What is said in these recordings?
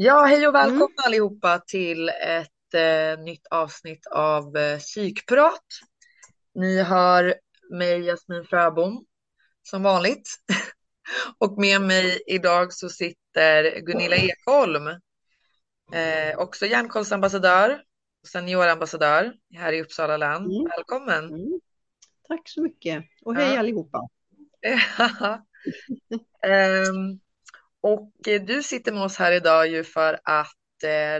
Ja, hej och välkomna allihopa till ett nytt avsnitt av Kikprat. Ni hör mig, Jasmin Fröbom, som vanligt. Och med mig idag så sitter Gunilla Ekholm, också hjärnkollsambassadör och seniorambassadör här i Uppsala län. Välkommen! Tack så mycket, och hej allihopa! Och du sitter med oss här idag ju för att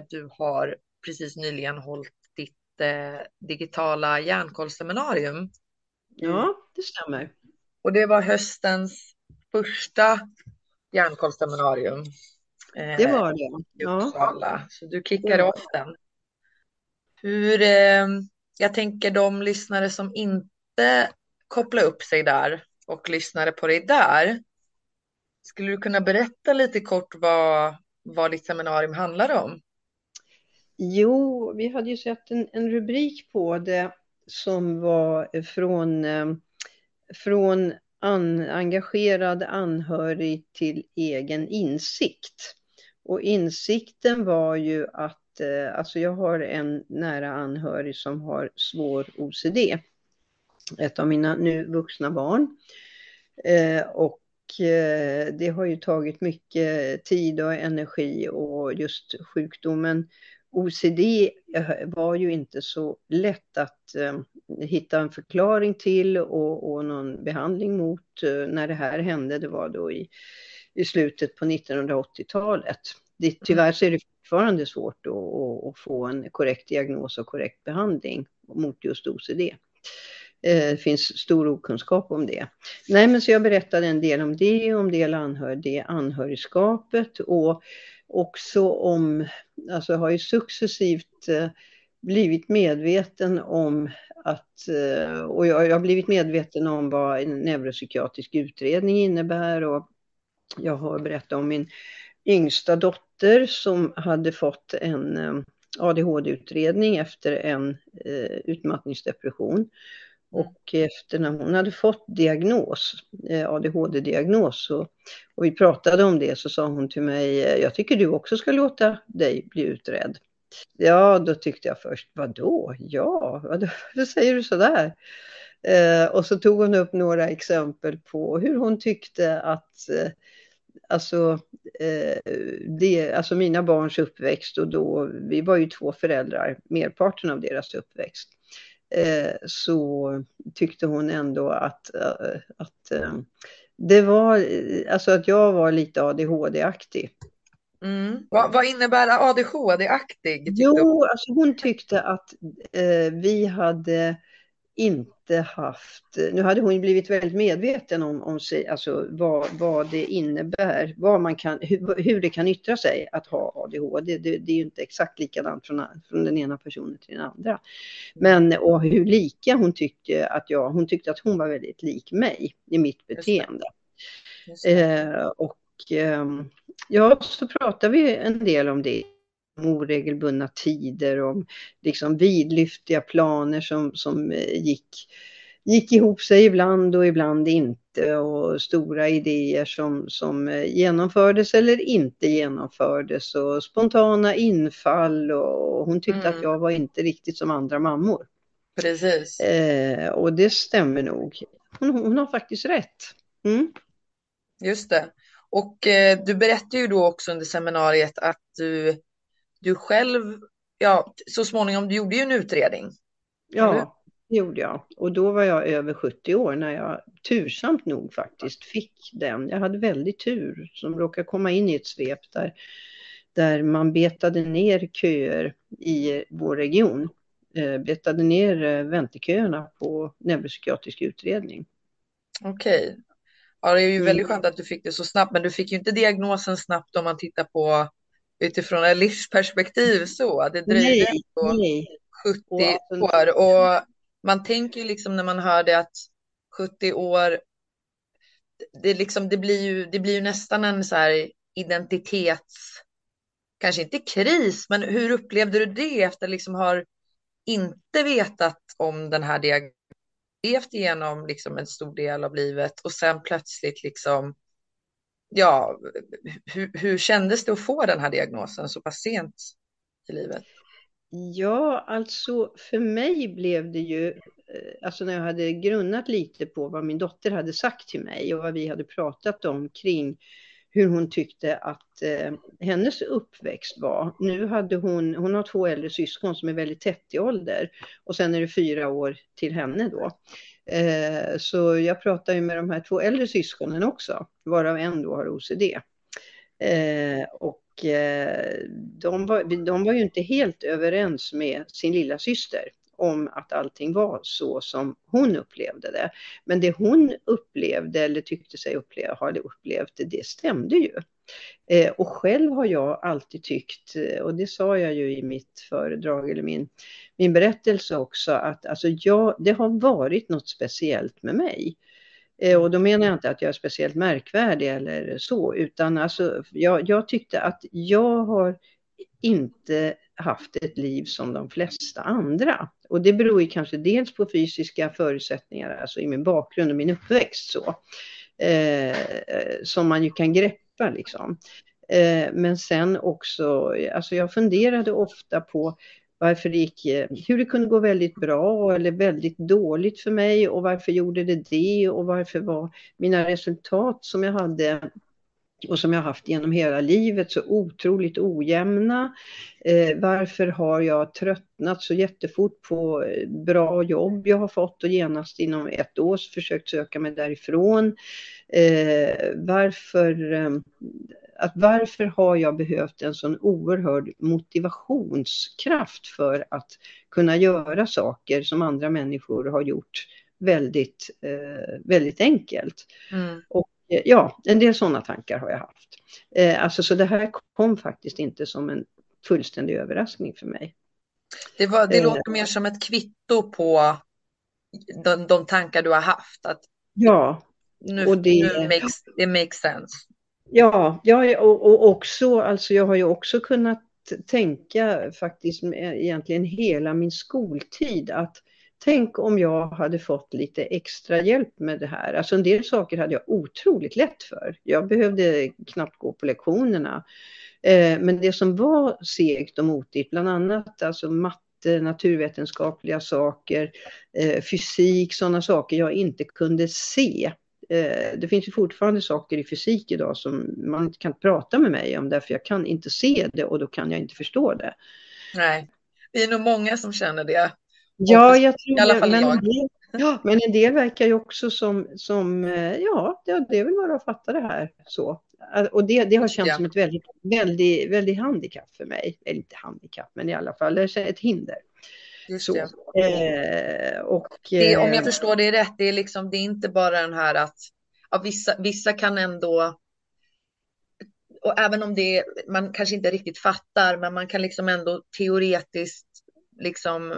du har precis nyligen hållit ditt digitala hjärnkollseminarium. Ja, det stämmer. Och det var höstens första hjärnkollseminarium. Det var det. I Uppsala. Så du kickar off den. Hur, jag tänker de lyssnare som inte kopplar upp sig där och lyssnade på dig där. Skulle du kunna berätta lite kort vad ditt seminarium handlar om? Jo, vi hade ju sett en rubrik på det som var från engagerad anhörig till egen insikt. Och insikten var ju att alltså jag har en nära anhörig som har svår OCD. Ett av mina nu vuxna barn. Och det har ju tagit mycket tid och energi, och just sjukdomen OCD var ju inte så lätt att hitta en förklaring till och någon behandling mot när det här hände. Det var då i slutet på 1980-talet. Tyvärr så är det fortfarande svårt att få en korrekt diagnos och korrekt behandling mot just OCD. Det finns stor okunskap om det. Nej, men så jag berättade en del om det, anhörigskapet och också om, alltså jag har ju successivt blivit medveten om att, och jag har blivit medveten om vad en neuropsykiatrisk utredning innebär, och jag har berättat om min yngsta dotter som hade fått en ADHD-utredning efter en utmattningsdepression. Och efter när hon hade fått diagnos, ADHD-diagnos, och vi pratade om det, så sa hon till mig: jag tycker du också ska låta dig bli utredd. Ja, då tyckte jag först, vadå? Ja, vadå säger du sådär? Och så tog hon upp några exempel på hur hon tyckte att alltså mina barns uppväxt, och då, vi var ju två föräldrar, merparten av deras uppväxt. Så tyckte hon ändå att det var, alltså att jag var lite ADHD-aktig. Vad innebär ADHD-aktig? Jo, alltså hon tyckte att vi hade inte haft, nu hade hon blivit väldigt medveten om sig, alltså vad det innebär, vad man kan, hur det kan yttra sig att ha ADHD. Det är ju inte exakt likadant från den ena personen till den andra. Men och hur lika hon tyckte att jag, hon tyckte att hon var väldigt lik mig i mitt beteende. Ja, så pratade vi en del om det. Om oregelbundna tider, om liksom vidlyftiga planer som gick ihop sig ibland och ibland inte, och stora idéer som genomfördes eller inte genomfördes, och spontana infall, och hon tyckte att jag var inte riktigt som andra mammor. Precis. Och det stämmer nog. Hon har faktiskt rätt. Just det. Och du berättade ju då också under seminariet att du själv, så småningom, du gjorde ju en utredning. Ja, det gjorde jag. Och då var jag över 70 år när jag tursamt nog faktiskt fick den. Jag hade väldigt tur som råkade komma in i ett svep där man betade ner köer i vår region. Betade ner vänteköerna på neuropsykiatrisk utredning. Okej. Ja, det är ju väldigt skönt att du fick det så snabbt. Men du fick ju inte diagnosen snabbt om man tittar på utifrån ett livsperspektiv, så det dröjde på 70 år, och man tänker ju liksom när man hör det att 70 år det liksom, det blir ju nästan en så här identitets, kanske inte kris, men hur upplevde du det efter liksom har inte vetat om den här diagnosen, levt igenom liksom en stor del av livet och sen plötsligt liksom ja, hur kändes det att få den här diagnosen så pass sent i livet? Ja, alltså för mig blev det ju, alltså när jag hade grunnat lite på vad min dotter hade sagt till mig och vad vi hade pratat om kring hur hon tyckte att hennes uppväxt var. Nu hade hon har 2 äldre syskon som är väldigt tätt i ålder. Och sen är det 4 år till henne då. Så jag pratar ju med de här 2 äldre syskonen också. Varav en då har OCD. De var ju inte helt överens med sin lilla syster om att allting var så som hon upplevde det. Men det hon upplevde eller tyckte sig upplevt, det stämde ju. Och själv har jag alltid tyckt, och det sa jag ju i mitt föredrag eller min berättelse också, att alltså det har varit något speciellt med mig. Och då menar jag inte att jag är speciellt märkvärdig eller så, utan alltså jag tyckte att jag har inte haft ett liv som de flesta andra. Och det beror ju kanske dels på fysiska förutsättningar, alltså i min bakgrund och min uppväxt så. Som man ju kan greppa liksom. Men sen också, alltså jag funderade ofta på varför hur det kunde gå väldigt bra eller väldigt dåligt för mig, och varför gjorde det och varför var mina resultat som jag hade och som jag haft genom hela livet så otroligt ojämna. Varför har jag tröttnat så jättefort på bra jobb jag har fått och genast inom ett år försökt söka mig därifrån. Varför har jag behövt en sån oerhörd motivationskraft för att kunna göra saker som andra människor har gjort väldigt, väldigt enkelt. Mm. Och ja, en del sådana tankar har jag haft. Alltså, så det här kom faktiskt inte som en fullständig överraskning för mig. Det låter mer som ett kvitto på de tankar du har haft. Att ja. Nu makes sense. Ja, och också, alltså jag har ju också kunnat tänka faktiskt egentligen hela min skoltid att tänk om jag hade fått lite extra hjälp med det här. Alltså en del saker hade jag otroligt lätt för. Jag behövde knappt gå på lektionerna. Men det som var segt och motigt, bland annat alltså matte, naturvetenskapliga saker, fysik, sådana saker jag inte kunde se. Det finns ju fortfarande saker i fysik idag som man inte kan prata med mig om, därför jag kan inte se det och då kan jag inte förstå det. Nej, det är nog många som känner det. Ja, jag tror i alla fall jag. Men en del verkar ju också det är väl bara att fatta det här så. Och det har känts som ett väldigt, väldigt, väldigt handikapp för mig. Eller inte handikapp, men i alla fall ett hinder. Så. Om jag förstår det rätt, det är liksom, det är inte bara den här att vissa kan ändå, och även om det man kanske inte riktigt fattar, men man kan liksom ändå teoretiskt liksom,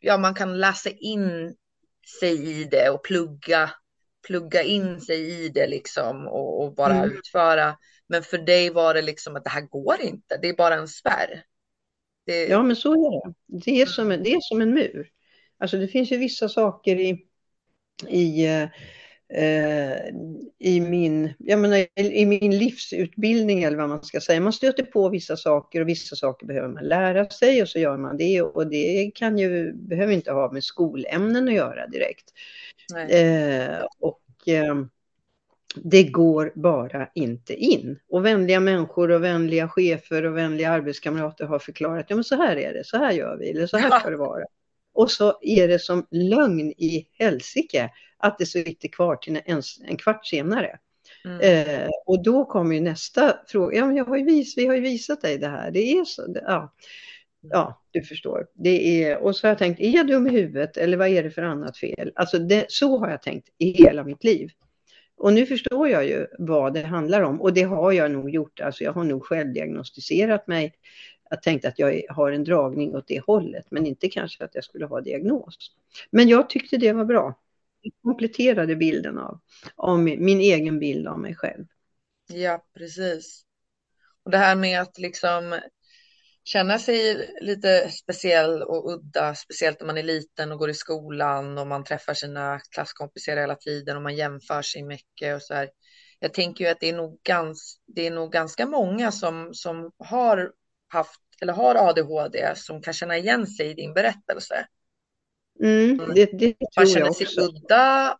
ja, man kan läsa in sig i det och plugga in sig i det liksom och bara utföra. Men för dig var det liksom att det här går inte, det är bara en spärr. Ja, men så är det. Det är som en mur. Alltså det finns ju vissa saker i min livsutbildning eller vad man ska säga. Man stöter på vissa saker och vissa saker behöver man lära sig och så gör man det. Och det kan ju, behöver inte ha med skolämnen att göra direkt. Det går bara inte in. Och vänliga människor och vänliga chefer och vänliga arbetskamrater har förklarat, ja men så här är det, så här gör vi, eller så här ska det vara. Och så är det som lögn i helsike att det sitter kvar till en kvart senare. Mm. Och då kommer ju nästa fråga, ja men vi har ju visat dig det här, det är så, ja, du förstår. Det är, och så har jag tänkt, är jag dum i huvudet eller vad är det för annat fel? Alltså så har jag tänkt i hela mitt liv. Och nu förstår jag ju vad det handlar om. Och det har jag nog gjort. Alltså jag har nog själv diagnostiserat mig. Jag tänkte att jag har en dragning åt det hållet. Men inte kanske att jag skulle ha diagnos. Men jag tyckte det var bra. Jag kompletterade bilden av min egen bild av mig själv. Ja, precis. Och det här med att liksom känna sig lite speciell och udda, speciellt när man är liten och går i skolan och man träffar sina klasskompisar hela tiden och man jämför sig mycket och så här. jag tänker ju att det är nog ganska många som har haft eller har ADHD som kan känna igen sig i din berättelse. Det man känner sig udda,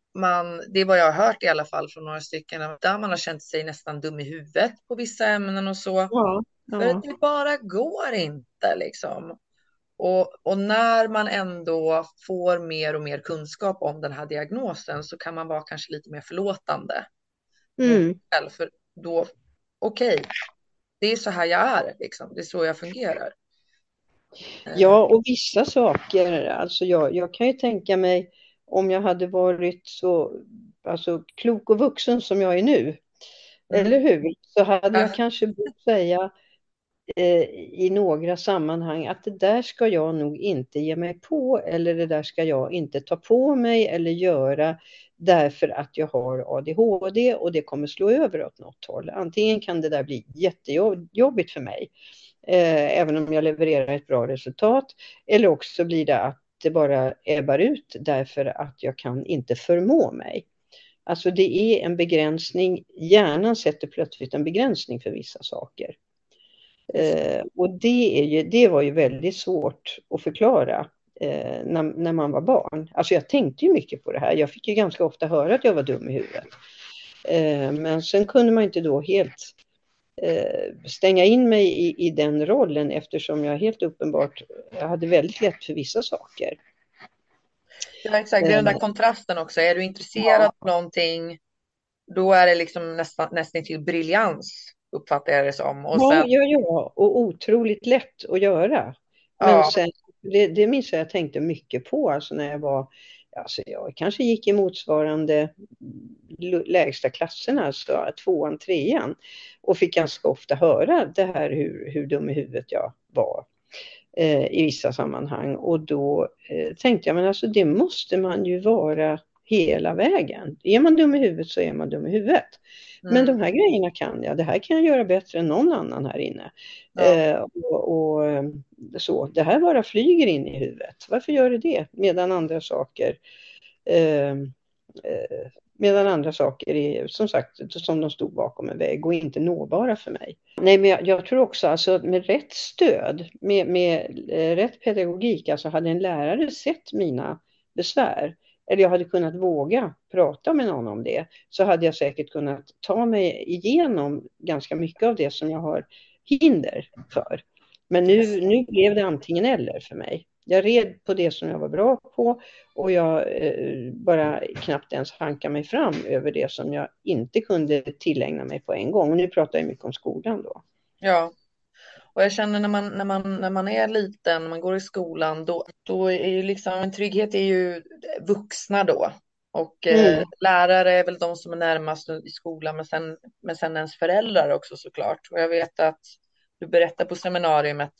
det är vad jag har hört i alla fall från några stycken, där man har känt sig nästan dum i huvudet på vissa ämnen och så. Ja. För att det bara går inte liksom. Och när man ändå får mer och mer kunskap om den här diagnosen så kan man vara kanske lite mer förlåtande. För då, okej, det är så här jag är liksom, det är så jag fungerar. Ja, och vissa saker, alltså jag kan ju tänka mig, om jag hade varit så klok och vuxen som jag är nu, eller hur, så hade jag kanske börjat säga i några sammanhang att det där ska jag nog inte ge mig på, eller det där ska jag inte ta på mig eller göra, därför att jag har ADHD och det kommer slå över åt något håll. Antingen kan det där bli jättejobbigt för mig, även om jag levererar ett bra resultat, eller också blir det att det bara ebbar ut därför att jag kan inte förmå mig. Alltså det är en begränsning, hjärnan sätter plötsligt en begränsning för vissa saker. Och det var ju väldigt svårt att förklara när man var barn. Alltså jag tänkte ju mycket på det här, jag fick ju ganska ofta höra att jag var dum i huvudet. Men sen kunde man inte då helt stänga in mig i den rollen, eftersom jag helt uppenbart hade väldigt lätt för vissa saker. Ja, exakt, det är den där kontrasten också. Är du intresserad av någonting, då är det liksom nästan till briljans, uppfattar jag det som. Och sen... Ja, och otroligt lätt att göra. Men sen, det minns jag tänkte mycket på, alltså när jag var, alltså jag kanske gick i motsvarande lägsta klasserna, alltså 2:an, 3:an, och fick ganska ofta höra det här hur dum i huvudet jag var i vissa sammanhang. Och då tänkte jag, men alltså det måste man ju vara hela vägen. Är man dum i huvudet så är man dum i huvudet. Men de här grejerna kan jag. Det här kan jag göra bättre än någon annan här inne. Och så. Det här bara flyger in i huvudet. Varför gör det? Medan andra saker är, som sagt, som de stod bakom en väg och inte nåbara för mig. Nej, men jag tror också alltså, med rätt stöd, med rätt pedagogik, alltså hade en lärare sett mina besvär, eller jag hade kunnat våga prata med någon om det, så hade jag säkert kunnat ta mig igenom ganska mycket av det som jag har hinder för. Men nu blev det antingen eller för mig. Jag red på det som jag var bra på, och jag bara knappt ens hankade mig fram över det som jag inte kunde tillägna mig på en gång. Och nu pratar jag mycket om skolan då. Ja. Och jag känner när man är liten, när man går i skolan, då är ju liksom en trygghet är ju vuxna då. Och lärare är väl de som är närmast i skolan, men sen ens föräldrar också såklart. Och jag vet att du berättade på seminarium att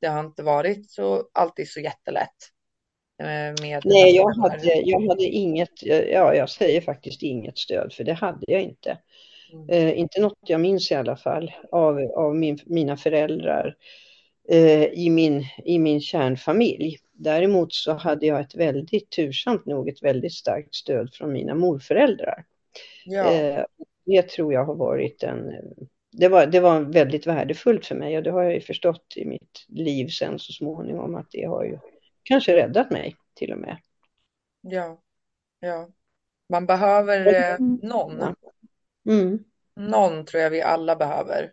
det har inte varit så alltid så jättelätt. Nej, jag hade inget, jag säger faktiskt inget stöd, för det hade jag inte. Inte något jag minns i alla fall av mina föräldrar i min kärnfamilj. Däremot så hade jag ett väldigt starkt stöd från mina morföräldrar. Ja. Det tror jag har varit det var väldigt värdefullt för mig, och det har jag ju förstått i mitt liv sen så småningom, att det har ju kanske räddat mig till och med. Ja. Man behöver någon. Någon tror jag vi alla behöver.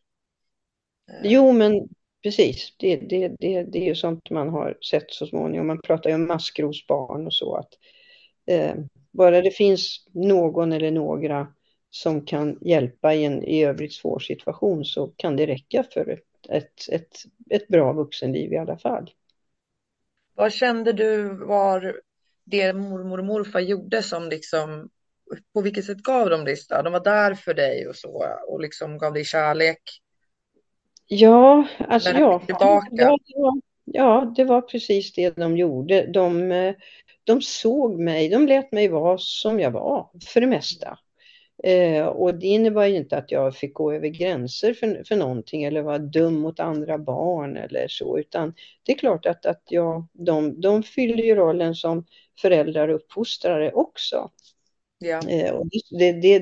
Jo, men precis. Det är ju sånt man har sett så småningom. Man pratar ju om maskrosbarn och så. Att, bara det finns någon eller några som kan hjälpa i en i övrigt svår situation, så kan det räcka för ett bra vuxenliv i alla fall. Vad kände du var det mormor och morfar gjorde som liksom... På vilket sätt gav de dig stöd? De var där för dig och så. Och liksom gav dig kärlek. Ja, alltså det var precis det de gjorde. De såg mig. De lät mig vara som jag var för det mesta. Och det innebar ju inte att jag fick gå över gränser för någonting. Eller vara dum mot andra barn eller så. Utan det är klart att de fyllde ju rollen som föräldrar och uppfostrare också. Ja. Och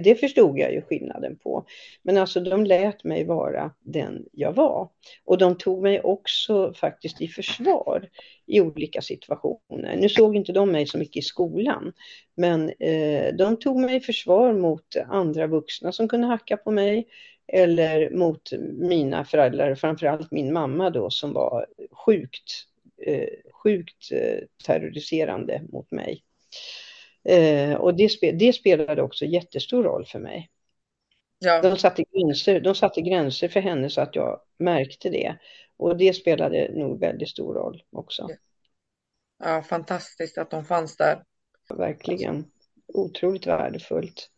det förstod jag ju skillnaden på. Men alltså de lät mig vara den jag var. Och de tog mig också faktiskt i försvar i olika situationer. Nu såg inte de mig så mycket i skolan. Men de tog mig i försvar mot andra vuxna som kunde hacka på mig. Eller mot mina föräldrar, framförallt min mamma då som var sjukt terroriserande mot mig. Och det spelade också jättestor roll för mig. Ja. De satte gränser för henne så att jag märkte det. Och det spelade nog väldigt stor roll också. Ja, fantastiskt att de fanns där. Verkligen. Otroligt värdefullt.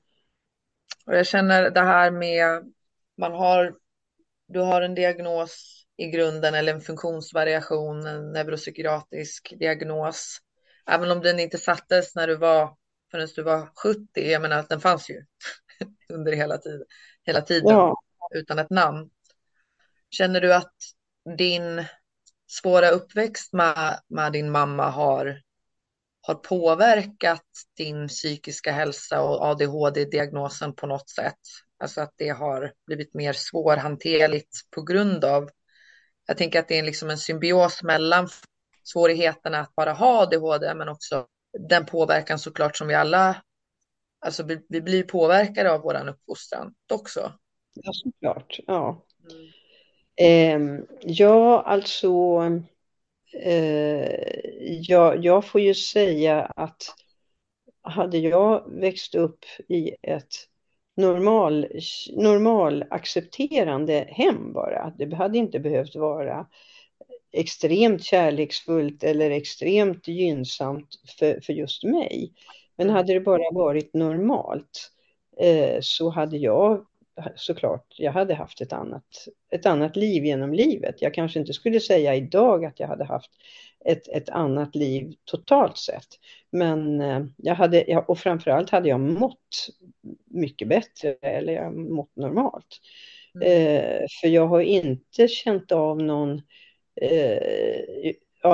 Och jag känner det här med du har en diagnos i grunden eller en funktionsvariation, en neuropsykiatrisk diagnos. Även om den inte sattes förrän du var 70, jag menar att den fanns ju under hela tiden utan ett namn. Känner du att din svåra uppväxt med din mamma har påverkat din psykiska hälsa och ADHD-diagnosen på något sätt? Alltså att det har blivit mer svårhanterligt på grund av, jag tänker att det är liksom en symbios mellan svårigheterna att bara ha ADHD men också den påverkan såklart som vi alla, alltså vi blir påverkade av våran uppfostran också. Ja, såklart, ja. Jag får ju säga att hade jag växt upp i ett normal accepterande hem bara. Det hade inte behövt vara extremt kärleksfullt eller extremt gynnsamt för just mig. Men hade det bara varit normalt så hade jag såklart, jag hade haft ett annat liv genom livet. Jag kanske inte skulle säga idag att jag hade haft ett annat liv totalt sett. Men jag hade, och framförallt hade jag mått mycket bättre eller jag mått normalt. För jag har inte känt av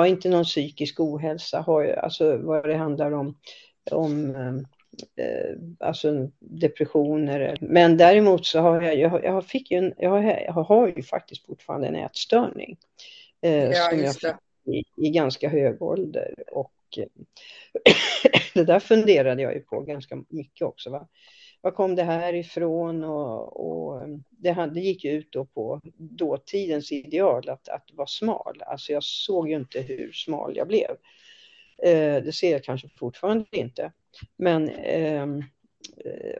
inte någon psykisk ohälsa har jag, alltså vad det handlar om depressioner. Men däremot så har jag faktiskt fortfarande en ätstörning som jag fick i ganska hög ålder och det där funderade jag ju på ganska mycket också. Vad kom det här ifrån? Och det gick ju ut då på dåtidens ideal att vara smal. Alltså jag såg ju inte hur smal jag blev. Det ser jag kanske fortfarande inte. Men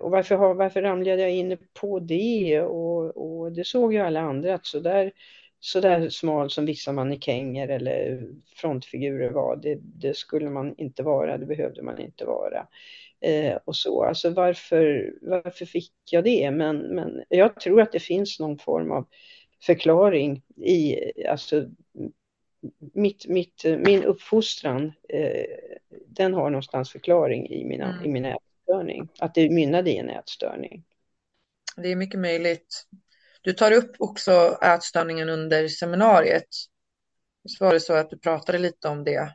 och varför ramlade jag in på det? Och det såg ju alla andra att så där smal som vissa mannekänger eller frontfigurer var. Det skulle man inte vara. Det behövde man inte vara. Och så. Alltså varför fick jag det? Men jag tror att det finns någon form av förklaring i alltså min uppfostran. Den har någonstans förklaring i min ätstörning. Att det mynnade i en ätstörning. Det är mycket möjligt. Du tar upp också ätstörningen under seminariet. Så var det så att du pratade lite om det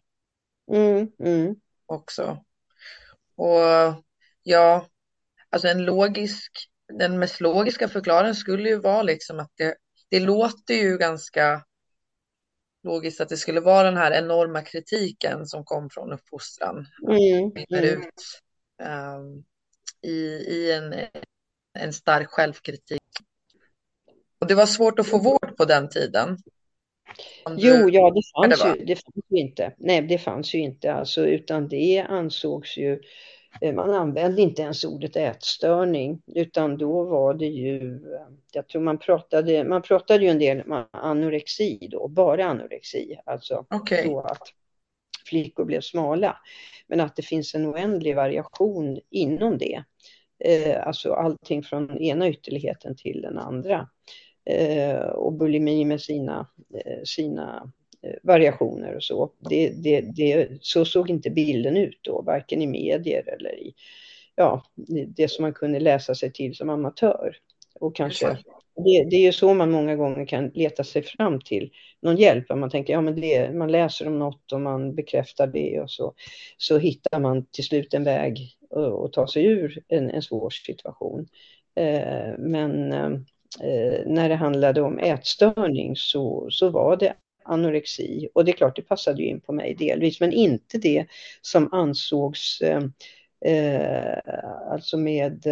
också. Och ja, alltså den mest logiska förklaringen skulle ju vara liksom att det låter ju ganska logiskt att det skulle vara den här enorma kritiken som kom från uppfostran. I en stark självkritik. Och det var svårt att få vård på den tiden. Det fanns ju inte. Nej, det fanns ju inte. Alltså, utan det ansågs ju, man använde inte ens ordet ätstörning. Utan då var det ju, jag tror man pratade ju en del anorexi då. Bara anorexi. Alltså då att flickor blev smala. Men att det finns en oändlig variation inom det. Alltså allting från ena ytterligheten till den andra. Och bulimi med sina variationer och så. Så såg inte bilden ut då, varken i medier eller i det som man kunde läsa sig till som amatör. Och kanske, det är ju så man många gånger kan leta sig fram till någon hjälp. Man tänker, man läser om något och man bekräftar det och så hittar man till slut en väg och ta sig ur en svår situation. Men när det handlade om ätstörning så var det anorexi. Och det är klart, det passade ju in på mig delvis. Men inte det som ansågs alltså med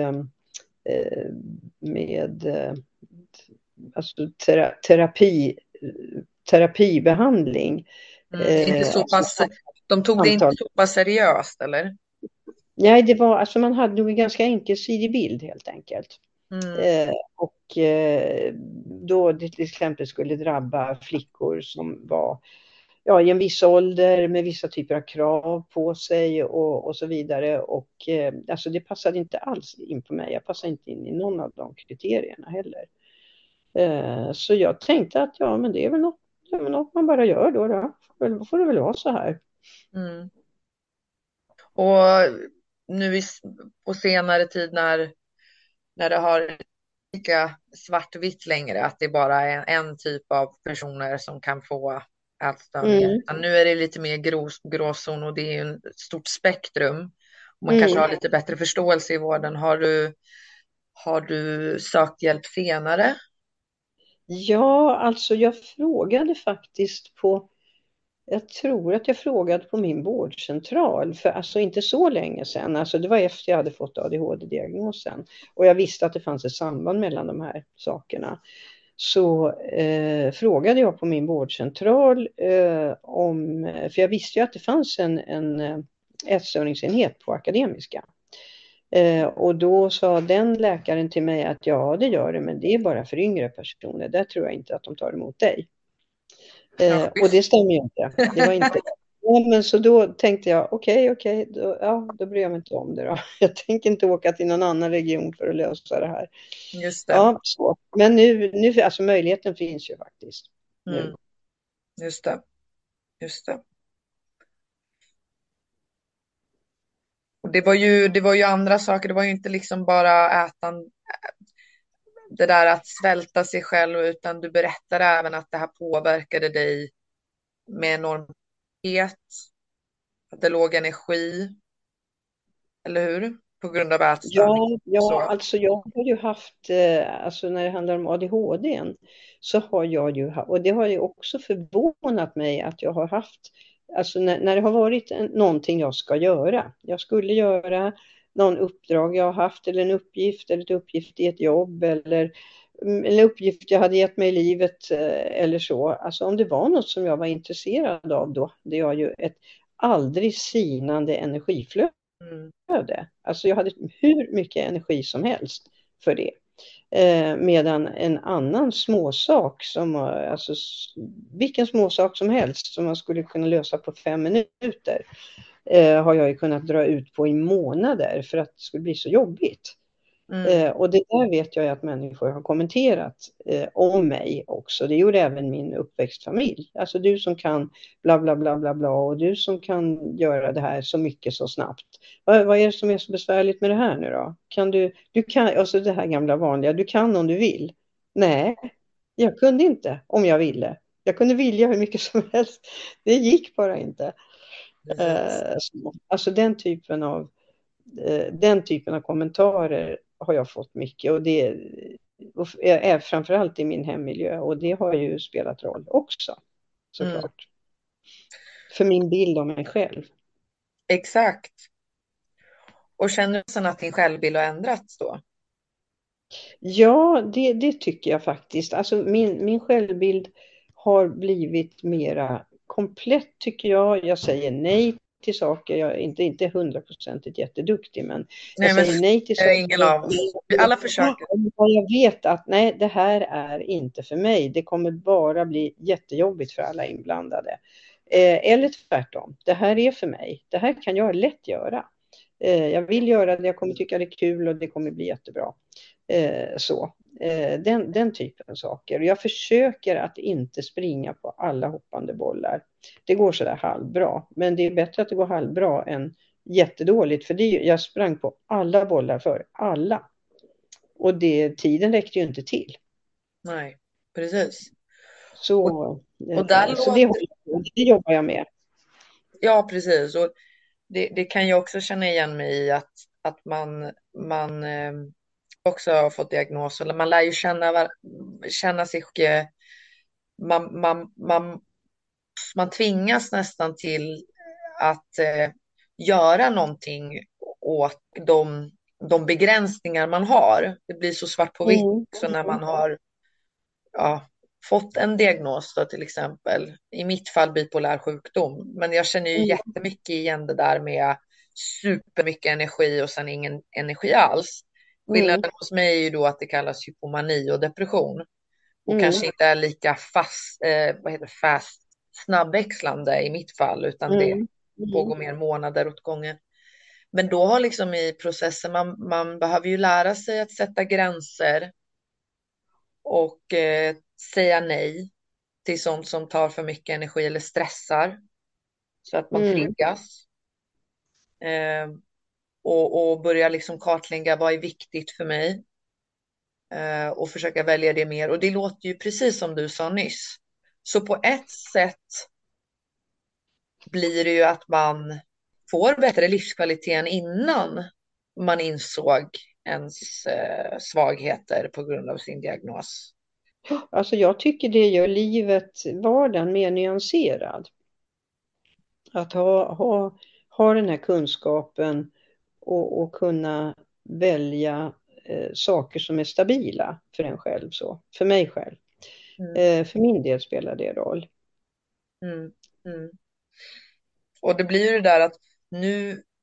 terapibehandling. Inte så pass, de tog det inte så pass seriöst, eller? Nej, det var, alltså man hade nog en ganska enkelsidig bild helt enkelt. Mm. Och då det till exempel skulle drabba flickor som var i en viss ålder med vissa typer av krav på sig och så vidare. Och alltså det passade inte alls in på mig. Jag passade inte in i någon av de kriterierna heller. Så jag tänkte att men det är väl något, man bara gör då. Då får det väl vara så här. Mm. Och nu på senare tid när det har lika svartvitt längre, att det bara är en typ av personer som kan få ätstörningar. Mm. Nu är det lite mer gråzon och det är ju ett stort spektrum. Man kanske har lite bättre förståelse i vården. Har du sökt hjälp senare? Ja, alltså jag frågade faktiskt på... Jag tror att jag frågade på min vårdcentral för alltså inte så länge sedan. Alltså det var efter jag hade fått ADHD-diagnosen. Och jag visste att det fanns ett samband mellan de här sakerna. Så frågade jag på min vårdcentral om... För jag visste ju att det fanns en ätstörningsenhet på Akademiska. Och då sa den läkaren till mig att det gör det, men det är bara för yngre personer. Där tror jag inte att de tar emot dig. Och det stämmer ju inte. Det var inte. Ja, men så då tänkte jag, okej, då bryr jag mig inte om det då. Jag tänker inte åka till någon annan region för att lösa det här. Just det. Ja, så. Men nu alltså möjligheten finns ju faktiskt. Mm. Just det. Och det var ju andra saker. Det var ju inte liksom bara det där att svälta sig själv, utan du berättade även att det här påverkade dig med enormitet, att det låg energi, eller hur? På grund av ätstörning. Ja, alltså jag har ju haft, alltså när det handlar om ADHD:n så har jag ju, och det har ju också förvånat mig att jag har haft, alltså när det har varit någonting jag skulle göra, någon uppdrag jag har haft eller en uppgift eller ett uppgift i ett jobb eller en uppgift jag hade gett mig i livet eller så. Alltså om det var något som jag var intresserad av då, det var ju ett aldrig sinande energiflöde. Alltså jag hade hur mycket energi som helst för det. Medan en annan småsak som, alltså vilken småsak som helst som man skulle kunna lösa på 5 minuter. Har jag ju kunnat dra ut på i månader för att det skulle bli så jobbigt. Och det där vet jag att människor har kommenterat om mig också. Det gjorde även min uppväxtfamilj. Alltså du som kan bla bla bla bla bla och du som kan göra det här så mycket så snabbt. Vad är det som är så besvärligt med det här nu då? Du kan, alltså det här gamla vanliga, du kan om du vill. Nej, jag kunde inte om jag ville. Jag kunde vilja hur mycket som helst. Det gick bara inte. Alltså den typen av kommentarer har jag fått mycket och det är framförallt i min hemmiljö och det har ju spelat roll också såklart. För min bild av mig själv. Exakt. Och känner du att din självbild har ändrats då? Ja, det tycker jag faktiskt. Alltså min självbild har blivit mera komplett tycker jag. Jag säger nej till saker. Jag är inte 100% jätteduktig, men jag säger nej till saker. Ingen av alla försöker. Jag vet att nej, det här är inte för mig. Det kommer bara bli jättejobbigt för alla inblandade. Eller tvärtom. Det här är för mig. Det här kan jag lätt göra. Jag vill göra det. Jag kommer tycka det är kul och det kommer bli jättebra. Så. Den typen av saker. Jag försöker att inte springa på alla hoppande bollar. Det går sådär halvbra. Men det är bättre att det går halvbra än jättedåligt. För jag sprang på alla bollar för alla. Och tiden räckte ju inte till. Nej, precis. Det jobbar jag med. Ja, precis. Och det kan jag också känna igen mig i att att man också har fått diagnos, eller man lär ju känna sig, man tvingas nästan till att göra någonting åt de begränsningar man har. Det blir så svart på vitt så när man har fått en diagnos då, till exempel. I mitt fall bipolär sjukdom. Men jag känner ju jättemycket igen det där med supermycket energi och sen ingen energi alls. Skillnaden hos mig är ju då att det kallas hypomani och depression. Och kanske inte är lika fast snabbväxlande i mitt fall, utan det pågår mer månader åt gången. Men då har liksom i processen, man behöver ju lära sig att sätta gränser och säga nej till sånt som tar för mycket energi eller stressar, så att man triggas. Och börja liksom kartlägga vad är viktigt för mig. Och försöka välja det mer. Och det låter ju precis som du sa nyss. Så på ett sätt blir det ju att man får bättre livskvaliteten innan man insåg ens svagheter på grund av sin diagnos. Alltså jag tycker det gör livet, vardagen, mer nyanserad. Att ha den här kunskapen och kunna välja saker som är stabila för en själv. Så. För mig själv. För min del spelar det roll. Och det blir ju det där att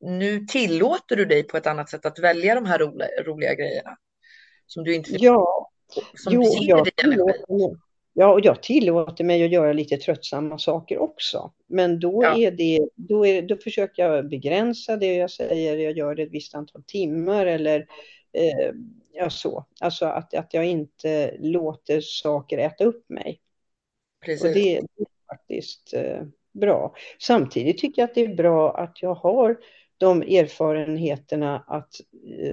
nu tillåter du dig på ett annat sätt att välja de här roliga grejerna. Som du inte... jag tillåter mig att göra lite tröttsamma saker också. Men då försöker jag begränsa det jag säger. Jag gör det ett visst antal timmar eller så. Alltså att jag inte låter saker äta upp mig. Precis. Och det är faktiskt bra. Samtidigt tycker jag att det är bra att jag har de erfarenheterna att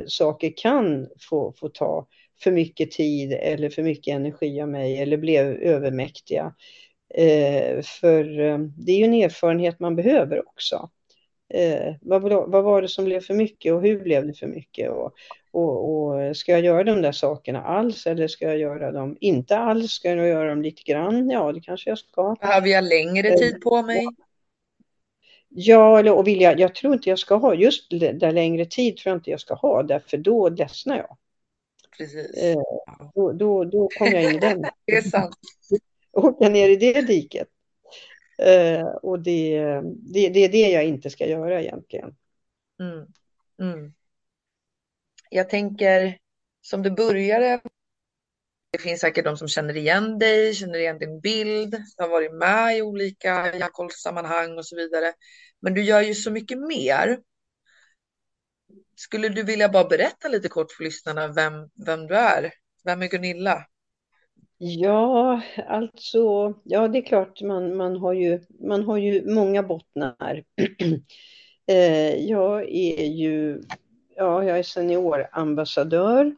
saker kan få ta för mycket tid eller för mycket energi av mig eller blev övermäktiga. För det är ju en erfarenhet man behöver också. Vad var det som blev för mycket och hur blev det för mycket? Och ska jag göra de där sakerna alls eller ska jag göra dem inte alls? Ska jag göra dem lite grann? Ja, det kanske jag ska. Behöver jag längre tid på mig? Ja, och jag tror inte jag ska ha just där längre tid, tror jag inte jag ska ha, därför då ledsnar jag. Precis. Då kom jag in i den. Det är sant. Åka ner i det diket. Och det är det jag inte ska göra egentligen. Jag tänker som du började, det finns säkert de som känner igen dig, känner igen din bild, har varit med i olika hjärnkollssammanhang och så vidare. Men du gör ju så mycket mer. Skulle du vilja bara berätta lite kort för lyssnarna vem du är? Vem är Gunilla? Ja, alltså, det är klart man har ju många bottnar. Jag är seniorambassadör.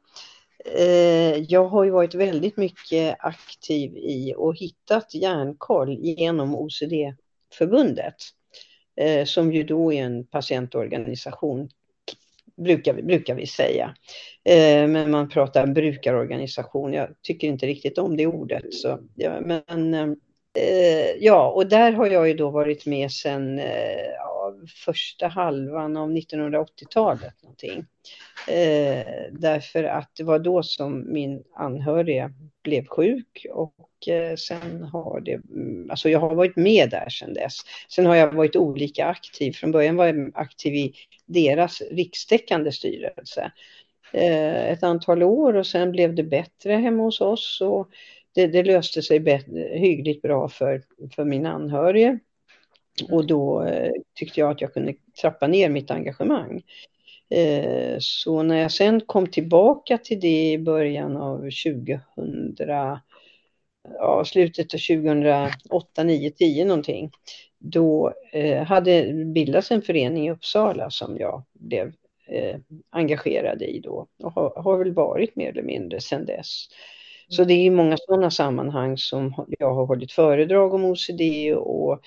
Jag har ju varit väldigt mycket aktiv i och hittat hjärnkoll genom OCD-förbundet. Som ju då är en patientorganisation, brukar vi säga. Men man pratar brukarorganisation. Jag tycker inte riktigt om det ordet. Så, och där har jag ju då varit med sedan första halvan av 1980-talet. Någonting. Därför att det var då som min anhöriga blev sjuk och sen har det, alltså jag har varit med där sedan dess. Sen har jag varit olika aktiv. Från början var jag aktiv i deras rikstäckande styrelse ett antal år och sen blev det bättre hemma hos oss och det löste sig hyggligt bra för min anhöriga. Och då tyckte jag att jag kunde trappa ner mitt engagemang. Så när jag sen kom tillbaka till det i början av slutet av 2008, 9, 10 någonting. Då hade bildats en förening i Uppsala som jag blev engagerad i då. Och har väl varit mer eller mindre sedan dess. Så det är många sådana sammanhang som jag har hållit föredrag om OCD och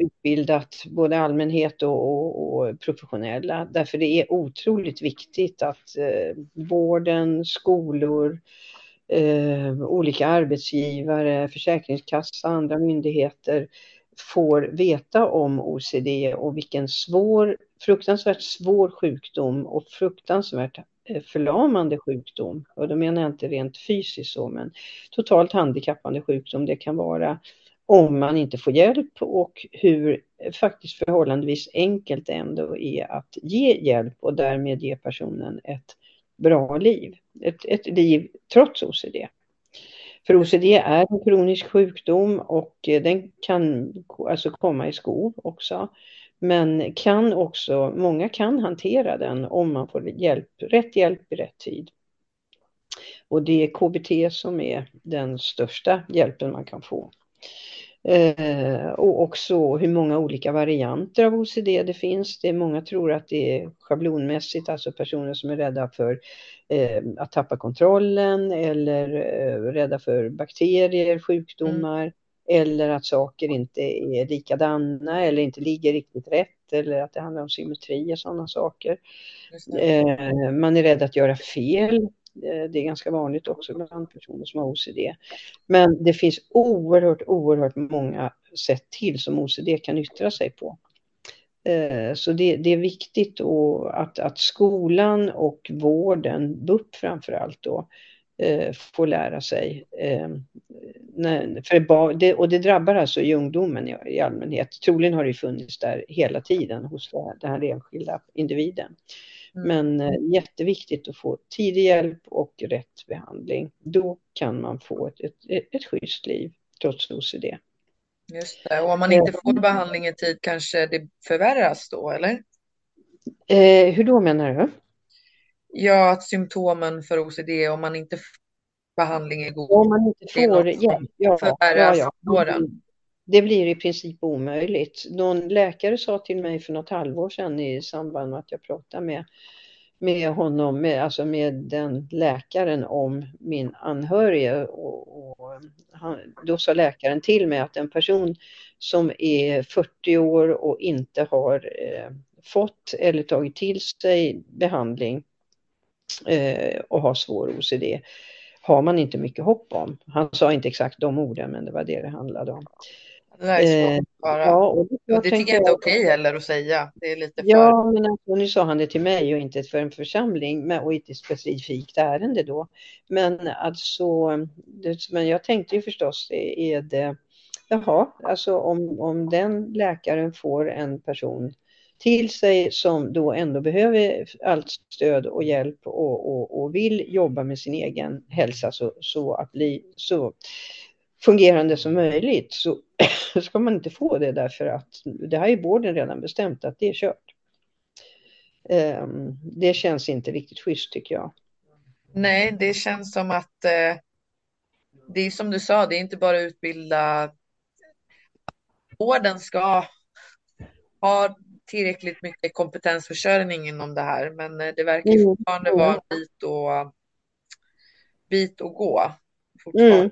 utbildat både allmänhet och professionella. Därför det är otroligt viktigt att vården, skolor, olika arbetsgivare, försäkringskassa, andra myndigheter får veta om OCD och vilken fruktansvärt svår sjukdom och fruktansvärt förlamande sjukdom, och då menar jag inte rent fysiskt så, men totalt handikappande sjukdom det kan vara om man inte får hjälp, och hur faktiskt förhållandevis enkelt ändå är att ge hjälp och därmed ge personen ett bra liv. Ett liv trots OCD. För OCD är en kronisk sjukdom och den kan alltså komma i skov också. Men många kan hantera den om man får rätt hjälp i rätt tid. Och det är KBT som är den största hjälpen man kan få. Och också hur många olika varianter av OCD det finns. Det är, många tror att det är schablonmässigt, alltså personer som är rädda för att tappa kontrollen eller rädda för bakterier, sjukdomar eller att saker inte är likadana eller inte ligger riktigt rätt, eller att det handlar om symmetri och sådana saker. Man är rädd att göra fel. Det är ganska vanligt också bland personer som har OCD. Men det finns oerhört många sätt till som OCD kan yttra sig på. Så det är viktigt att skolan och vården, BUP framförallt då, får lära sig. Och det drabbar alltså i ungdomen i allmänhet. Troligen har det funnits där hela tiden hos den här enskilda individen. Men jätteviktigt att få tidig hjälp och rätt behandling. Då kan man få ett schysst liv trots OCD. Just det, och om man inte får behandling i tid kanske det förvärras då, eller? Hur då menar du? Ja, att symptomen för OCD, om man inte får behandling i god tid. Om man inte får hjälp, förvärras. Det blir i princip omöjligt. Någon läkare sa till mig för något halvår sedan i samband med att jag pratade med honom, alltså med den läkaren om min anhörige. Då sa läkaren till mig att en person som är 40 år och inte har fått eller tagit till sig behandling och har svår OCD har man inte mycket hopp om. Han sa inte exakt de orden, men det var det handlade om. Nej, det tycker jag inte är okej heller att säga. Det är lite men alltså, nu sa han det till mig och inte för en församling och inte ett specifikt ärende då. Men alltså, men jag tänkte ju förstås, alltså om den läkaren får en person till sig som då ändå behöver allt stöd och hjälp och vill jobba med sin egen hälsa så att bli så fungerande som möjligt, så ska man inte få det, därför att det här är vården redan bestämt att det är kört. Det känns inte riktigt schysst tycker jag. Nej, det känns som att det är som du sa, det är inte bara utbilda. Vården ska ha tillräckligt mycket kompetensförsörjning inom det här, men det verkar fortfarande vara en bit att gå fortfarande.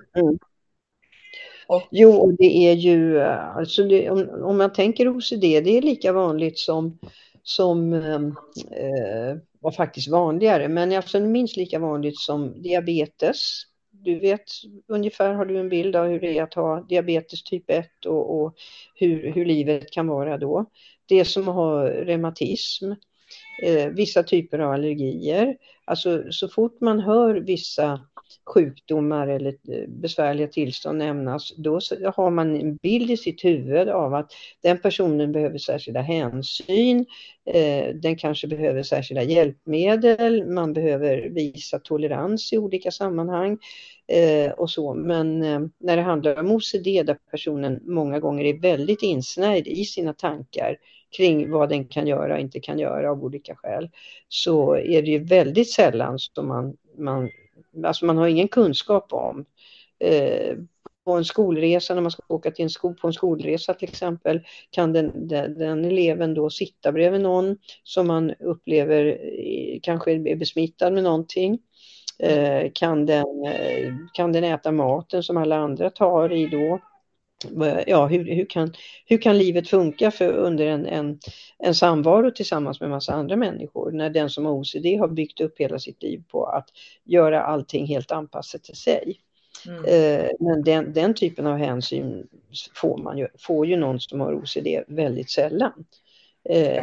Jo, det är ju alltså om man tänker OCD, det är lika vanligt som var faktiskt vanligare, men alltså minst lika vanligt som diabetes. Du vet ungefär, har du en bild av hur det är att ha diabetes typ 1 och hur livet kan vara då. Det som har reumatism, vissa typer av allergier. Alltså så fort man hör vissa sjukdomar eller besvärliga tillstånd nämnas, då har man en bild i sitt huvud av att den personen behöver särskilda hänsyn, den kanske behöver särskilda hjälpmedel, man behöver visa tolerans i olika sammanhang och så. Men när det handlar om OCD, där personen många gånger är väldigt insnärjd i sina tankar kring vad den kan göra och inte kan göra av olika skäl, så är det ju väldigt sällan som man har ingen kunskap om. På en skolresa, när man ska åka till på en skolresa till exempel, kan den eleven då sitta bredvid någon som man upplever kanske är besmittad med någonting. Kan den äta maten som alla andra tar i då? ja, hur kan livet funka för under en samvaro tillsammans med massa andra människor, när den som har OCD har byggt upp hela sitt liv på att göra allting helt anpassat till sig. Mm. Men den typen av hänsyn får ju någon som har OCD väldigt sällan,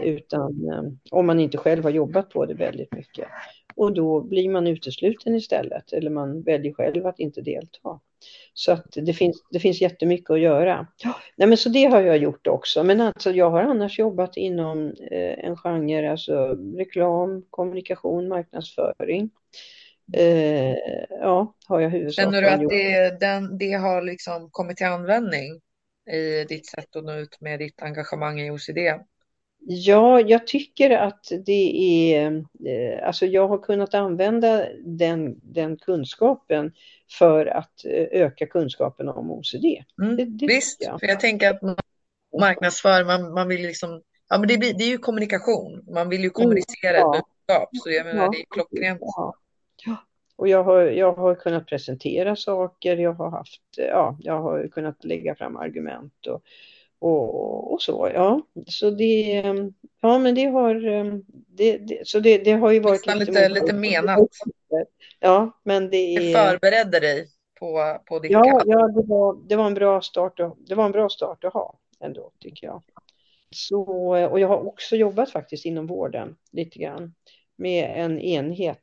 utan om man inte själv har jobbat på det väldigt mycket, och då blir man utesluten istället, eller man väljer själv att inte delta. Så att det finns jättemycket att göra. Nej, men så det har jag gjort också. Men alltså, jag har annars jobbat inom en genre, alltså reklam, kommunikation, marknadsföring. Ja, har jag huvudsakligen. Känner du att det har liksom kommit till användning i ditt sätt att nå ut med ditt engagemang i OCD? Ja, jag tycker att det är, alltså jag har kunnat använda den kunskapen för att öka kunskapen om OCD. Mm, det visst, jag. För jag tänker att man vill liksom, ja, men det är ju kommunikation, man vill ju kommunicera ett budskap, så jag menar det är klockrent. Ja. Och jag har kunnat presentera saker, jag har kunnat lägga fram argument och så, ja. Så det, ja, men det har det har ju varit lite menat. Ja, men det förberedde dig på det. Ja, det var en bra start. Det var en bra start att ha ändå, tycker jag. Så, och jag har också jobbat faktiskt inom vården lite grann, med en enhet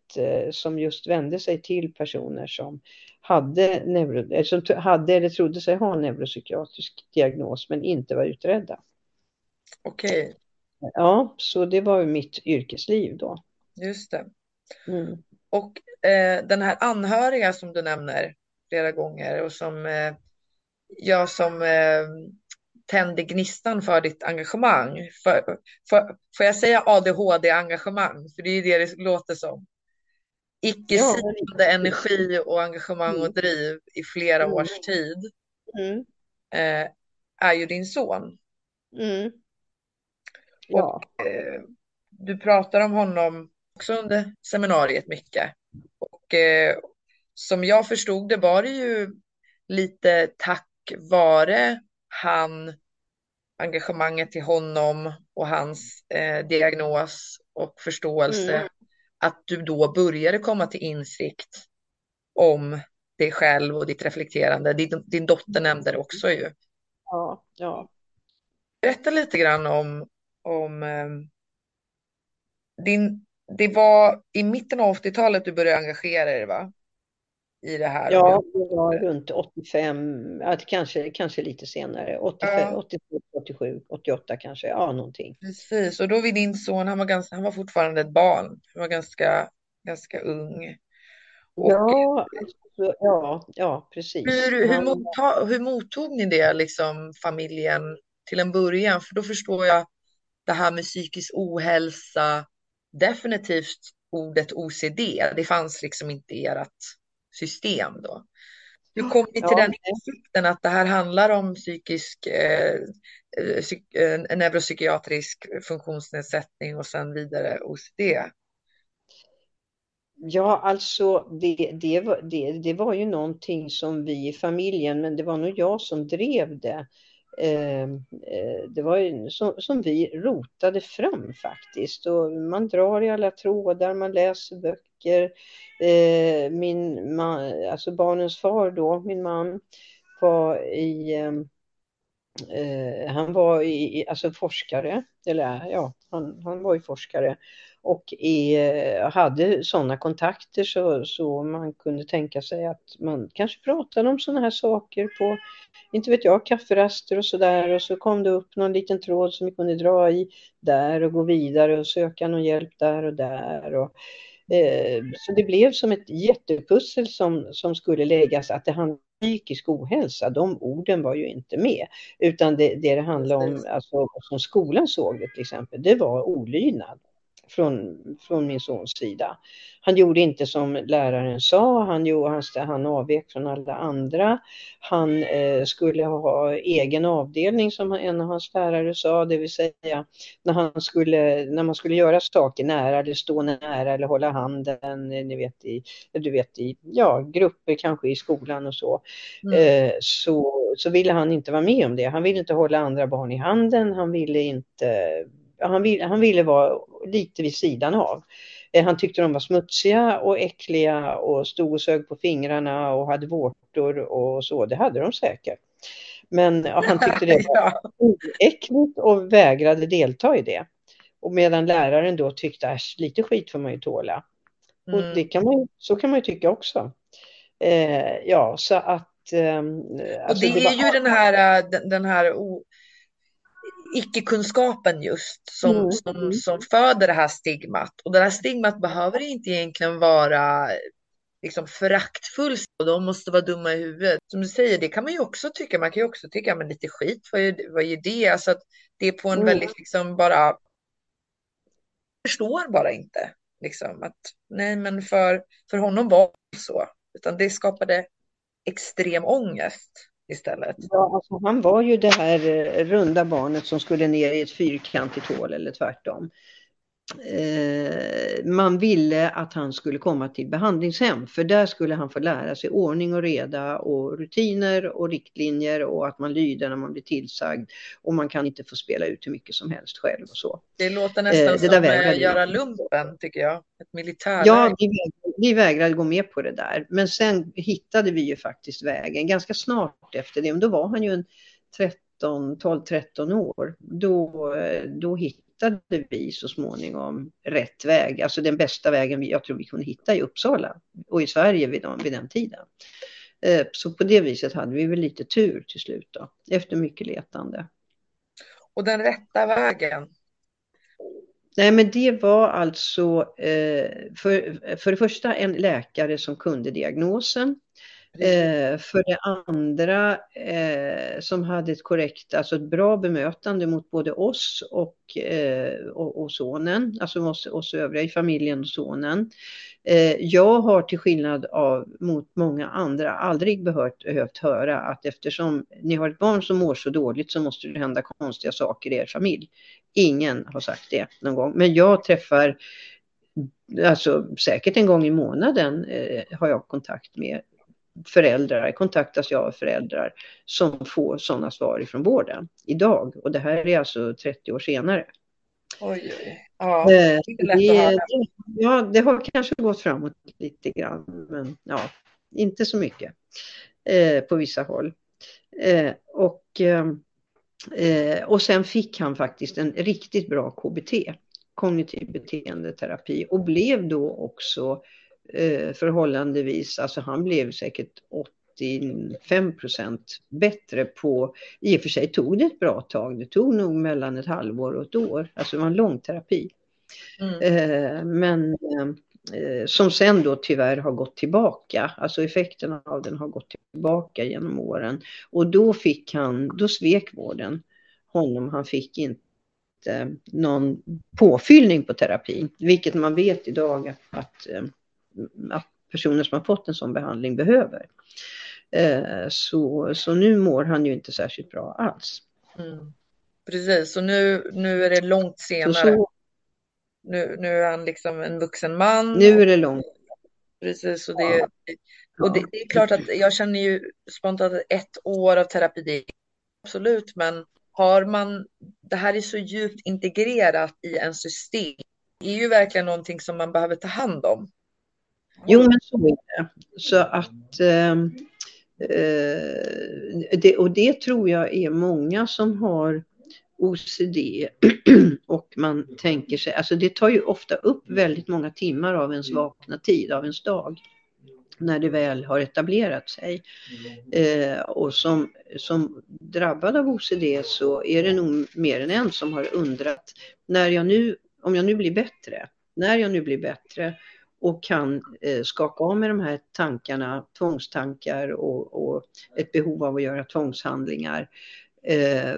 som just vände sig till personer som hade eller trodde sig ha en neuropsykiatrisk diagnos men inte var utredda. Okej. Okay. Ja, så det var ju mitt yrkesliv då. Just det. Mm. Och den här anhöriga som du nämner flera gånger, och som jag som tände gnistan för ditt engagemang. Får jag säga ADHD-engagemang? För det är ju det låter som. Icke-sidande energi och engagemang och driv i flera års tid är ju din son. Mm. Ja. Och du pratar om honom också under seminariet mycket. Och som jag förstod det var det ju lite tack vare engagemanget till honom och hans diagnos och förståelse att du då började komma till insikt om dig själv och ditt reflekterande. Din dotter nämnde det också ju. Ja, ja. Berätta lite grann om det var i mitten av 80-talet du började engagera dig, va? I det här. Ja, det var runt 85, kanske lite senare, 85, ja. 87, 88 kanske, ja, någonting. Precis, och då vid din son, han var fortfarande ett barn, han var ganska ung. Och, ja, precis. Hur mottog ni det, liksom, familjen till en början? För då förstår jag det här med psykisk ohälsa, definitivt ordet OCD, det fanns liksom inte i ert system då. Hur kom vi till den insikten att det här handlar om neuropsykiatrisk funktionsnedsättning och sen vidare OCD? Ja, alltså det var ju någonting som vi i familjen, men det var nog jag som drev det. Det var ju som vi rotade fram faktiskt, och man drar i alla trådar, man läser böcker. Min man, alltså barnens far då, min man var alltså forskare, eller ja, han var ju forskare och hade sådana kontakter så man kunde tänka sig att man kanske pratade om sådana här saker på, inte vet jag, kafferaster och sådär, och så kom det upp någon liten tråd som vi kunde dra i där och gå vidare och söka någon hjälp där och så det blev som ett jättepussel som skulle läggas, att det handlade om psykisk ohälsa. De orden var ju inte med, utan det handlade om, alltså, som skolan såg det till exempel, det var olydnad. från min sons sida. Han gjorde inte som läraren sa, han avvek från alla andra. Han skulle ha egen avdelning, som en av hans lärare sa, det vill säga när man skulle göra saker nära eller stå nära eller hålla handen, i grupper kanske i skolan och så. Så ville han inte vara med om det. Han ville inte hålla andra barn i handen, han ville vara lite vid sidan av. Han tyckte de var smutsiga och äckliga och stod och sög på fingrarna och hade vårtor och så. Det hade de säkert. Men han tyckte det var äckligt och vägrade delta i det. Och medan läraren då tyckte att lite skit får man ju tåla. Och det kan man, så kan man ju tycka också. Så att... alltså och det är ju den här icke-kunskapen just som föder det här stigmat. Och det här stigmat behöver inte egentligen vara liksom föraktfull. De måste vara dumma i huvudet. Som du säger, det kan man ju också tycka. Man kan ju också tycka, men lite skit, vad är det? Alltså att det är på en väldigt liksom bara... förstår bara inte. Liksom att, nej men för honom var det så. Utan det skapade extrem ångest istället. Ja, alltså han var ju det här runda barnet som skulle ner i ett fyrkantigt hål eller tvärtom. Man ville att han skulle komma till behandlingshem, för där skulle han få lära sig ordning och reda och rutiner och riktlinjer och att man lyder när man blir tillsagd och man kan inte få spela ut hur mycket som helst själv och så. Det låter nästan som att göra lumpen, tycker jag. Ett militärläge. Ja, vi vägrade gå med på det där, men sen hittade vi ju faktiskt vägen ganska snart efter det. Men då var han ju 12-13 år. Då hittade vi så småningom rätt väg. Alltså den bästa vägen jag tror vi kunde hitta i Uppsala och i Sverige vid den tiden. Så på det viset hade vi väl lite tur till slut då, efter mycket letande. Och den rätta vägen? Nej, men det var alltså för det första en läkare som kunde diagnosen. För det andra som hade ett bra bemötande mot både oss och sonen, alltså oss övriga i familjen och sonen. Jag har till skillnad mot många andra aldrig behövt höra att eftersom ni har ett barn som mår så dåligt så måste det hända konstiga saker i er familj. Ingen har sagt det någon gång, men jag träffar säkert en gång i månaden har jag kontakt med föräldrar, kontaktas jag av föräldrar som får sådana svar från vården idag, och det här är alltså 30 år senare. Oj. Ja, det har kanske gått framåt lite grann, men inte så mycket på vissa håll. Och sen fick han faktiskt en riktigt bra KBT, kognitiv beteendeterapi, och blev då också förhållandevis, alltså han blev säkert 85% bättre på, i och för sig tog det ett bra tag, det tog nog mellan ett halvår och ett år, alltså det var en lång terapi men som sen då tyvärr har gått tillbaka, alltså effekterna av den har gått tillbaka genom åren, och då svek vården honom, han fick inte någon påfyllning på terapin, vilket man vet idag att personer som har fått en sån behandling behöver. Så nu mår han ju inte särskilt bra alls. Mm. Precis, och nu är det långt senare. Nu är han liksom en vuxen man. Nu är det långt. Precis, och det är klart att jag känner ju spontant att 1 år av terapi, absolut, men har man, det här är så djupt integrerat i en system, det är ju verkligen någonting som man behöver ta hand om. Jo, men så är det. Så att, det tror jag är många som har OCD och man tänker sig, alltså det tar ju ofta upp väldigt många timmar av ens vakna tid, av ens dag, när det väl har etablerat sig. Och som drabbad av OCD så är det nog mer än en som har undrat när jag nu blir bättre och kan skaka av med de här tankarna, tvångstankar och ett behov av att göra tvångshandlingar.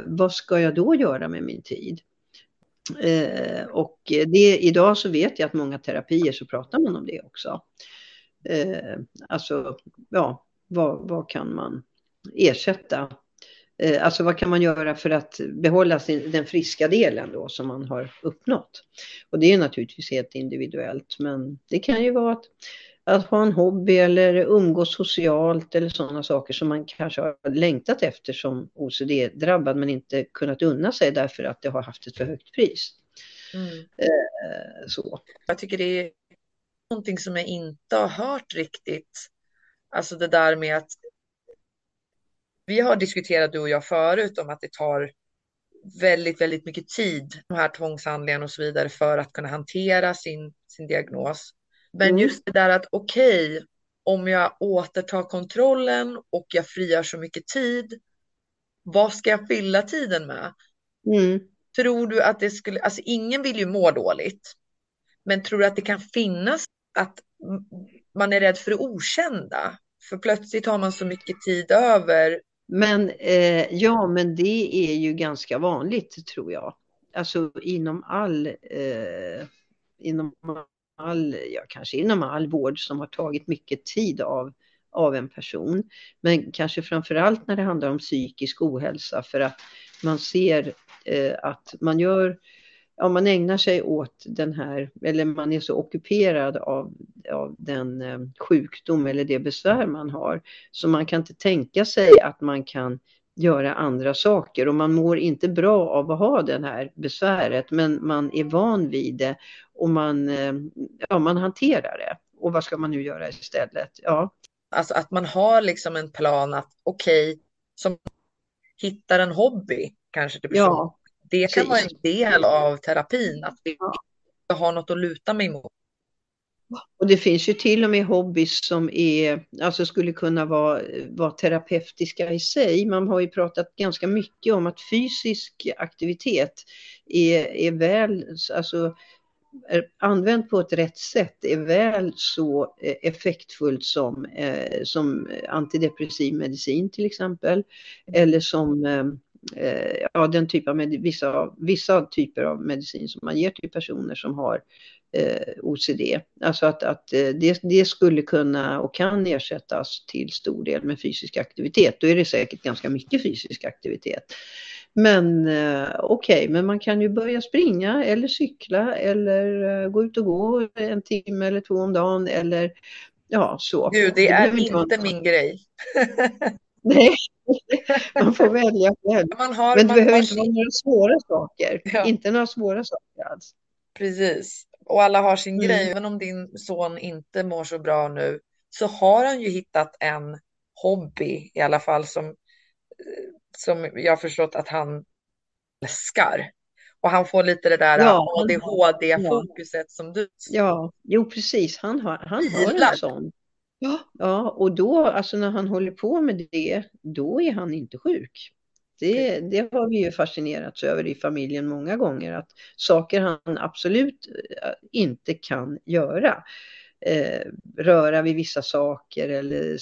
Vad ska jag då göra med min tid? Och det, idag så vet jag att många terapier så pratar man om det också. Alltså, ja, vad kan man ersätta? Alltså vad kan man göra för att behålla den friska delen då som man har uppnått? Och det är naturligtvis helt individuellt, men det kan ju vara att ha en hobby eller umgås socialt eller sådana saker som man kanske har längtat efter som OCD-drabbad men inte kunnat unna sig därför att det har haft ett för högt pris. Mm. Så. Jag tycker det är någonting som jag inte har hört riktigt. Alltså det där med att vi har diskuterat, du och jag, förut om att det tar väldigt, väldigt mycket tid, de här tvångshandlingarna och så vidare, för att kunna hantera sin diagnos. Men just det där att okej, om jag återtar kontrollen och jag frigör så mycket tid, vad ska jag fylla tiden med? Mm. Tror du att det skulle, alltså ingen vill ju må dåligt, men tror du att det kan finnas att man är rädd för det okända? För plötsligt har man så mycket tid över. Men ja, men det är ju ganska vanligt, tror jag. Alltså inom all vård som har tagit mycket tid av en person. Men kanske framförallt när det handlar om psykisk ohälsa, för att man ser att man gör... Om man ägnar sig åt den här, eller man är så ockuperad av den sjukdom eller det besvär man har, så man kan inte tänka sig att man kan göra andra saker, och man mår inte bra av att ha den här besväret, men man är van vid det och man hanterar det. Och vad ska man nu göra istället? Ja. Alltså att man har liksom en plan att okej, som hittar en hobby kanske det blir. Ja. Det kan vara en del av terapin, att jag har något att luta mig mot. Och det finns ju till och med hobbys som är, alltså skulle kunna vara terapeutiska i sig. Man har ju pratat ganska mycket om att fysisk aktivitet är väl, alltså använt på ett rätt sätt, är väl så effektfullt som antidepressiv medicin till exempel, eller som... Ja, den typ av vissa typer av medicin som man ger till personer som har OCD. Alltså att det skulle kunna och kan ersättas till stor del med fysisk aktivitet. Då är det säkert ganska mycket fysisk aktivitet. Men okej, men man kan ju börja springa eller cykla eller gå ut och gå en timme eller 2 om dagen eller ja, så. Gud, det är inte min grej. Nej, man får välja själv. Men det behöver inte vara några svåra saker. Ja. Inte några svåra saker alls. Precis. Och alla har sin grej. Även om din son inte mår så bra nu, så har han ju hittat en hobby i alla fall som jag har förstått att han älskar. Och han får lite det där ADHD-fokuset som du... Ja, jo precis. Han har en sån. Ja, och då, alltså när han håller på med det, då är han inte sjuk. Det har vi ju fascinerats över i familjen många gånger, att saker han absolut inte kan göra. Röra vid vissa saker eller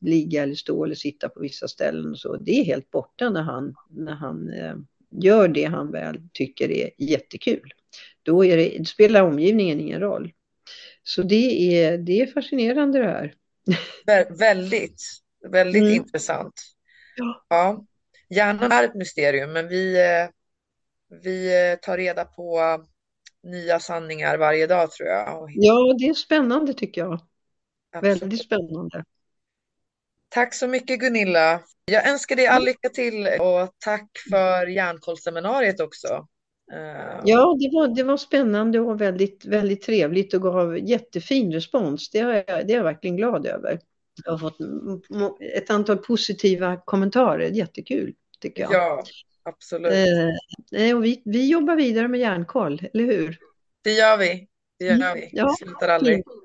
ligga eller stå eller sitta på vissa ställen och så. Det är helt borta när han gör det han väl tycker är jättekul. Då är det spelar omgivningen ingen roll. Så det är fascinerande det här. Väldigt intressant. Ja. Hjärnan är ett mysterium, men vi tar reda på nya sanningar varje dag, tror jag. Ja, det är spännande tycker jag. Absolut. Väldigt spännande. Tack så mycket, Gunilla. Jag önskar dig all lycka till och tack för hjärnkollseminariet också. Ja, det var spännande och väldigt, väldigt trevligt och gav jättefin respons. Det är jag verkligen glad över. Jag har fått ett antal positiva kommentarer. Jättekul, tycker jag. Ja, absolut. Och vi jobbar vidare med hjärnkoll, eller hur? Det gör vi. Vi slutar aldrig.